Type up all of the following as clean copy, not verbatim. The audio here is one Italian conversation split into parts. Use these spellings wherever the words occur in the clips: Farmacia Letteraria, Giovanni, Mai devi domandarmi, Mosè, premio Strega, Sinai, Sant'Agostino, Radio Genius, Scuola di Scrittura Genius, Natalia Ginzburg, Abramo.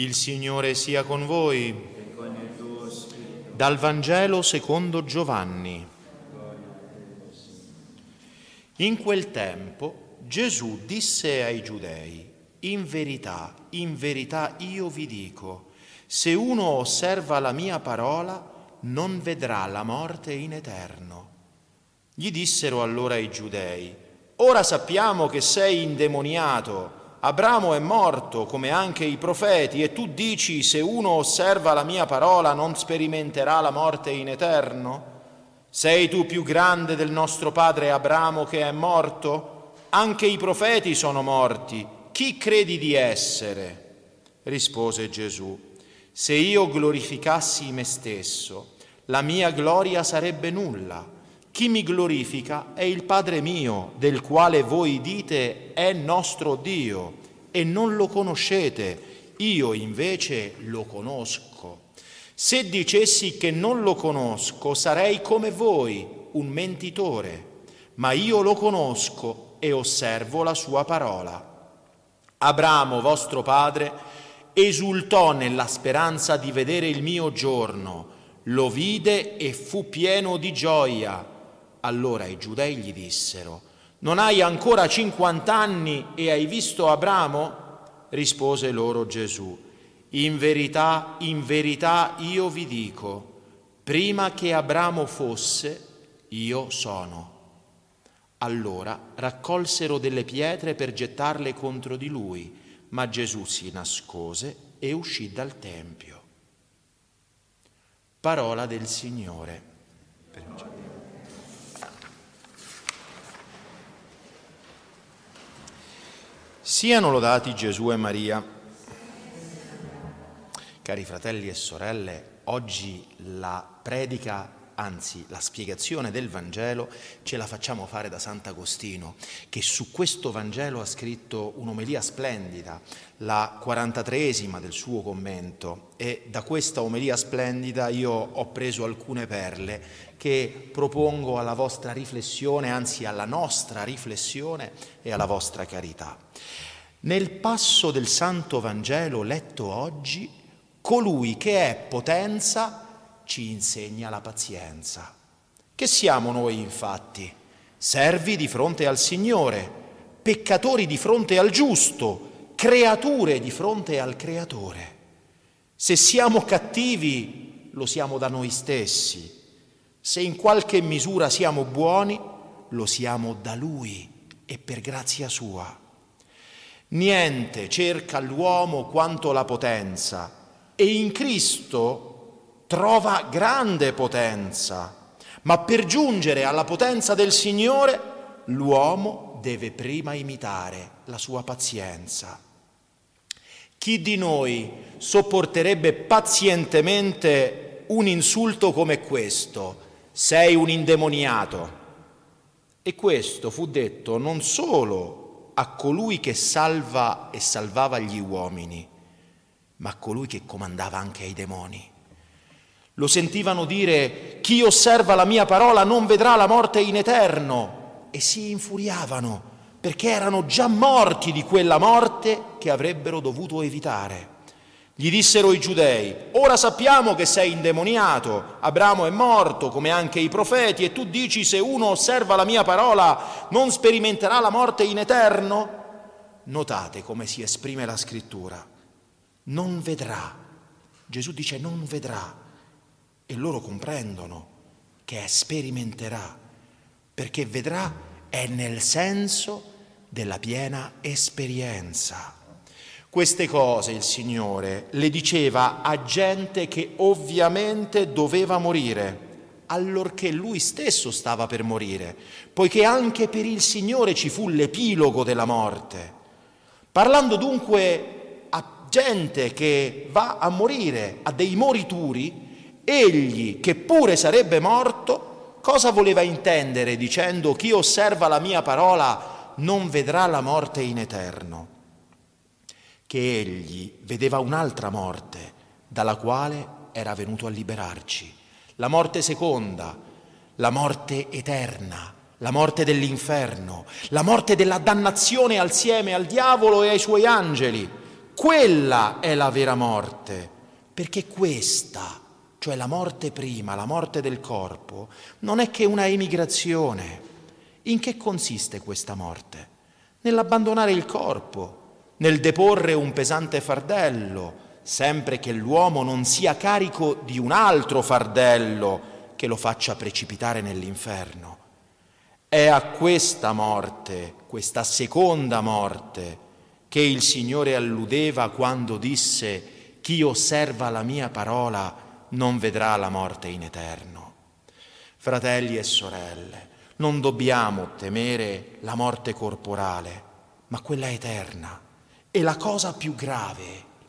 Il Signore sia con voi. E con il tuo spirito. Dal Vangelo secondo Giovanni. In quel tempo Gesù disse ai Giudei: in verità io vi dico, se uno osserva la mia parola, non vedrà la morte in eterno. Gli dissero allora i Giudei: ora sappiamo che sei indemoniato. Abramo è morto, come anche i profeti, e tu dici: se uno osserva la mia parola non sperimenterà la morte in eterno? Sei tu più grande del nostro padre Abramo che è morto? Anche i profeti sono morti. Chi credi di essere? Rispose Gesù: se io glorificassi me stesso, la mia gloria sarebbe nulla. Chi mi glorifica è il Padre mio, del quale voi dite è nostro Dio, e non lo conoscete, io invece lo conosco. Se dicessi che non lo conosco, sarei come voi, un mentitore, ma io lo conosco e osservo la sua parola. Abramo, vostro padre, esultò nella speranza di vedere il mio giorno, lo vide e fu pieno di gioia. Allora i Giudei gli dissero: non hai ancora 50 anni e hai visto Abramo? Rispose loro Gesù: in verità io vi dico, prima che Abramo fosse, io sono. Allora raccolsero delle pietre per gettarle contro di lui, ma Gesù si nascose e uscì dal tempio. Parola del Signore. Siano lodati Gesù e Maria. Cari fratelli e sorelle, oggi la predica, anzi la spiegazione del Vangelo ce la facciamo fare da Sant'Agostino, che su questo Vangelo ha scritto un'omelia splendida, la 43esima del suo commento, e da questa omelia splendida io ho preso alcune perle che propongo alla vostra riflessione, anzi alla nostra riflessione e alla vostra carità. Nel passo del Santo Vangelo letto oggi, colui che è potenza ci insegna la pazienza. Che siamo noi, infatti? Servi di fronte al Signore, peccatori di fronte al giusto, creature di fronte al Creatore. Se siamo cattivi, lo siamo da noi stessi. Se in qualche misura siamo buoni, lo siamo da Lui e per grazia Sua. Niente cerca l'uomo quanto la potenza, e in Cristo trova grande potenza, ma per giungere alla potenza del Signore l'uomo deve prima imitare la sua pazienza. Chi di noi sopporterebbe pazientemente un insulto come questo? Sei un indemoniato. E questo fu detto non solo a colui che salva e salvava gli uomini, ma a colui che comandava anche ai demoni. Lo sentivano dire: chi osserva la mia parola non vedrà la morte in eterno, e si infuriavano perché erano già morti di quella morte che avrebbero dovuto evitare. Gli dissero i Giudei: ora sappiamo che sei indemoniato, Abramo è morto come anche i profeti, e tu dici: se uno osserva la mia parola non sperimenterà la morte in eterno? Notate come si esprime la scrittura: non vedrà. Gesù dice non vedrà. E loro comprendono che sperimenterà, perché vedrà è nel senso della piena esperienza. Queste cose il Signore le diceva a gente che ovviamente doveva morire, allorché Lui stesso stava per morire, poiché anche per il Signore ci fu l'epilogo della morte. Parlando dunque a gente che va a morire, a dei morituri, Egli, che pure sarebbe morto, cosa voleva intendere dicendo: chi osserva la mia parola non vedrà la morte in eterno? Che egli vedeva un'altra morte, dalla quale era venuto a liberarci, la morte seconda, la morte eterna, la morte dell'inferno, la morte della dannazione assieme al diavolo e ai suoi angeli. Quella è la vera morte, perché questa, cioè la morte prima, la morte del corpo, non è che una emigrazione. In che consiste questa morte? Nell'abbandonare il corpo, nel deporre un pesante fardello, sempre che l'uomo non sia carico di un altro fardello che lo faccia precipitare nell'inferno. È a questa morte, questa seconda morte, che il Signore alludeva quando disse: chi osserva la mia parola non vedrà la morte in eterno. Fratelli e sorelle, non dobbiamo temere la morte corporale, ma quella eterna. E la cosa più grave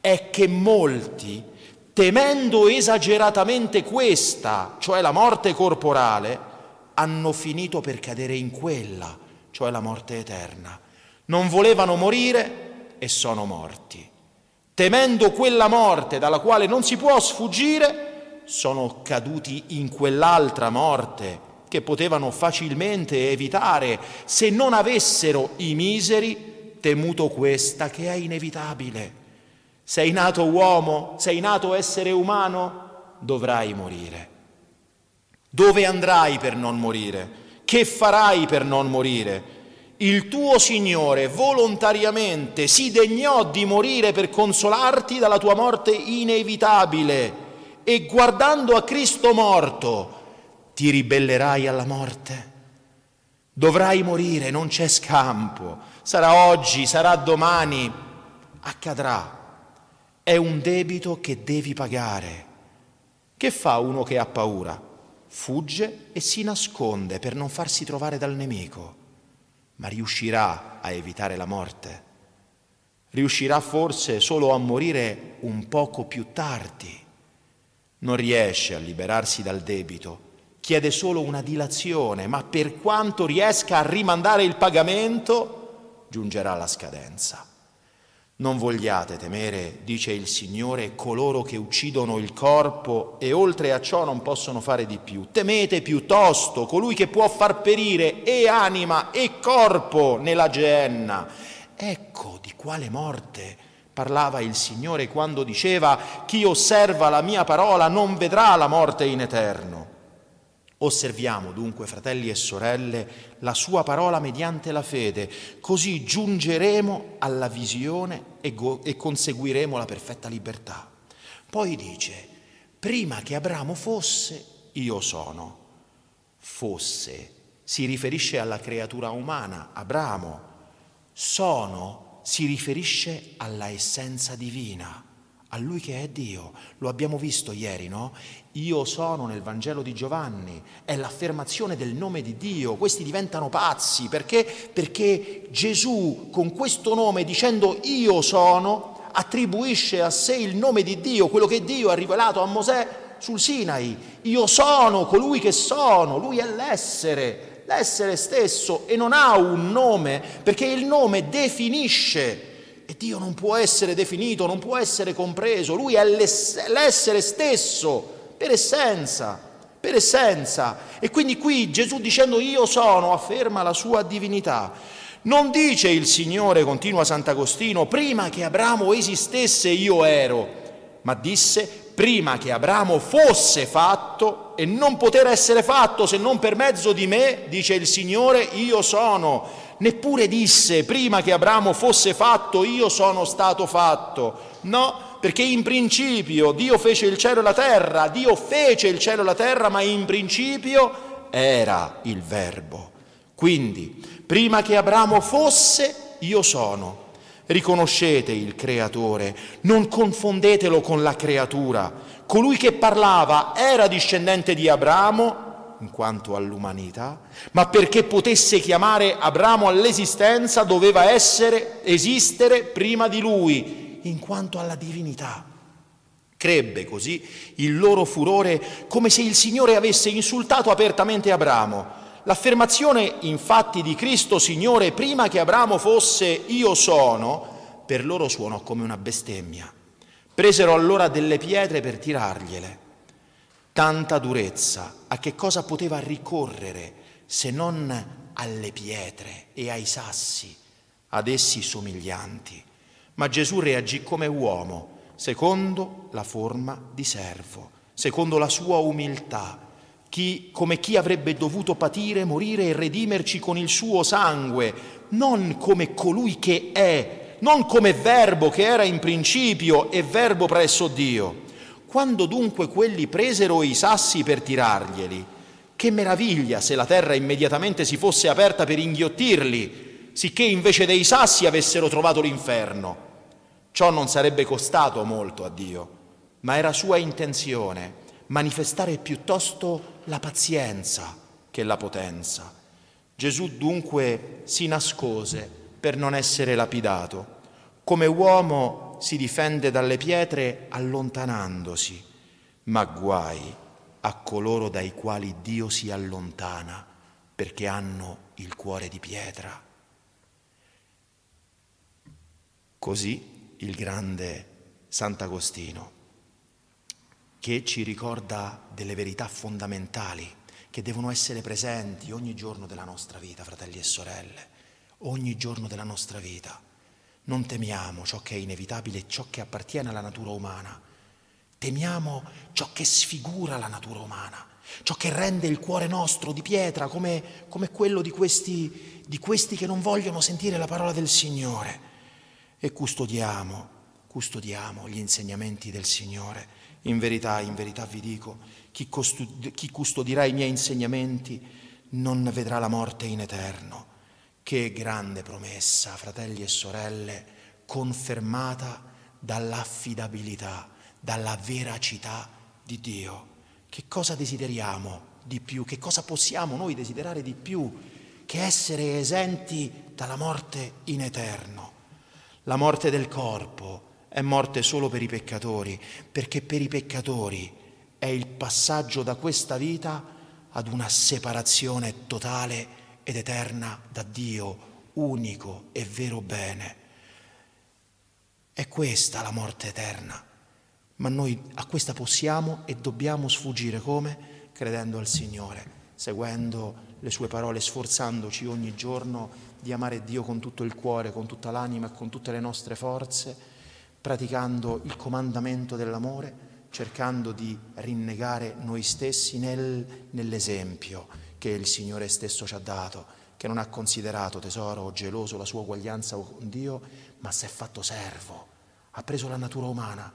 è che molti, temendo esageratamente questa, cioè la morte corporale, hanno finito per cadere in quella, cioè la morte eterna. Non volevano morire e sono morti. Temendo quella morte dalla quale non si può sfuggire, sono caduti in quell'altra morte che potevano facilmente evitare se non avessero i miseri temuto questa che è inevitabile. Sei nato uomo, sei nato essere umano, dovrai morire. Dove andrai per non morire? Che farai per non morire? Il tuo Signore volontariamente si degnò di morire per consolarti dalla tua morte inevitabile, e guardando a Cristo morto ti ribellerai alla morte. Dovrai morire, non c'è scampo. Sarà oggi, sarà domani, accadrà. È un debito che devi pagare. Che fa uno che ha paura? Fugge e si nasconde per non farsi trovare dal nemico. Ma riuscirà a evitare la morte? Riuscirà forse solo a morire un poco più tardi? Non riesce a liberarsi dal debito, chiede solo una dilazione, ma per quanto riesca a rimandare il pagamento, giungerà la scadenza. Non vogliate temere, dice il Signore, coloro che uccidono il corpo e oltre a ciò non possono fare di più. Temete piuttosto colui che può far perire e anima e corpo nella Geenna. Ecco di quale morte parlava il Signore quando diceva: chi osserva la mia parola non vedrà la morte in eterno. Osserviamo dunque, fratelli e sorelle, la sua parola mediante la fede, così giungeremo alla visione e conseguiremo la perfetta libertà. Poi dice: prima che Abramo fosse, io sono. Fosse si riferisce alla creatura umana, Abramo. Sono si riferisce alla essenza divina, a lui che è Dio. Lo abbiamo visto ieri, no? Io sono nel Vangelo di Giovanni, è l'affermazione del nome di Dio. Questi diventano pazzi, perché Gesù con questo nome, dicendo io sono, attribuisce a sé il nome di Dio, quello che Dio ha rivelato a Mosè sul Sinai. Io sono colui che sono, lui è l'essere stesso, e non ha un nome, perché il nome definisce. E Dio non può essere definito, non può essere compreso. Lui è l'essere stesso, per essenza. E quindi qui Gesù, dicendo io sono, afferma la sua divinità. Non dice il Signore, continua Sant'Agostino, prima che Abramo esistesse io ero, ma disse prima che Abramo fosse fatto e non poter essere fatto se non per mezzo di me, dice il Signore, io sono. Neppure disse prima che Abramo fosse fatto io sono stato fatto. No, perché in principio Dio fece il cielo e la terra, ma in principio era il Verbo. Quindi prima che Abramo fosse io sono. Riconoscete il creatore, non confondetelo con la creatura. Colui che parlava era discendente di Abramo in quanto all'umanità, ma perché potesse chiamare Abramo all'esistenza doveva esistere prima di lui, in quanto alla divinità. Crebbe così il loro furore, come se il Signore avesse insultato apertamente Abramo. L'affermazione infatti di Cristo Signore, prima che Abramo fosse io sono, per loro suonò come una bestemmia. Presero allora delle pietre per tirargliele. Tanta durezza, a che cosa poteva ricorrere se non alle pietre e ai sassi? ad essi somiglianti, ma Gesù reagì come uomo, secondo la forma di servo, secondo la sua umiltà, come chi avrebbe dovuto patire, morire e redimerci con il suo sangue, non come colui che è, non come verbo che era in principio e verbo presso Dio. Quando dunque quelli presero i sassi per tirarglieli, che meraviglia se la terra immediatamente si fosse aperta per inghiottirli, sicché invece dei sassi avessero trovato l'inferno. Ciò non sarebbe costato molto a Dio, ma era sua intenzione manifestare piuttosto la pazienza che la potenza. Gesù dunque si nascose per non essere lapidato. Come uomo si difende dalle pietre allontanandosi, ma guai a coloro dai quali Dio si allontana perché hanno il cuore di pietra. Così il grande Sant'Agostino, che ci ricorda delle verità fondamentali che devono essere presenti ogni giorno della nostra vita, fratelli e sorelle, ogni giorno della nostra vita. Non temiamo ciò che è inevitabile e ciò che appartiene alla natura umana. Temiamo ciò che sfigura la natura umana, ciò che rende il cuore nostro di pietra come quello di questi che non vogliono sentire la parola del Signore. E custodiamo gli insegnamenti del Signore. In verità vi dico, chi custodirà i miei insegnamenti non vedrà la morte in eterno. Che grande promessa, fratelli e sorelle, confermata dall'affidabilità, dalla veracità di Dio. Che cosa desideriamo di più? Che cosa possiamo noi desiderare di più che essere esenti dalla morte in eterno? La morte del corpo è morte solo per i peccatori, perché per i peccatori è il passaggio da questa vita ad una separazione totale ed eterna da Dio, unico e vero bene. È questa la morte eterna. Ma noi a questa possiamo e dobbiamo sfuggire, come? Credendo al Signore, seguendo le sue parole, sforzandoci ogni giorno di amare Dio con tutto il cuore, con tutta l'anima e con tutte le nostre forze, praticando il comandamento dell'amore, cercando di rinnegare noi stessi nell'esempio che il Signore stesso ci ha dato, che non ha considerato tesoro o geloso la sua uguaglianza con Dio, ma si è fatto servo, ha preso la natura umana.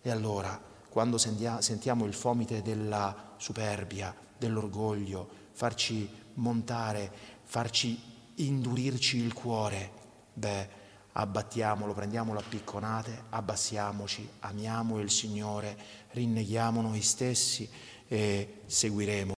E allora, quando sentiamo il fomite della superbia, dell'orgoglio, farci montare, farci indurirci il cuore, abbattiamolo, prendiamolo a picconate, abbassiamoci, amiamo il Signore, rinneghiamo noi stessi e seguiremo.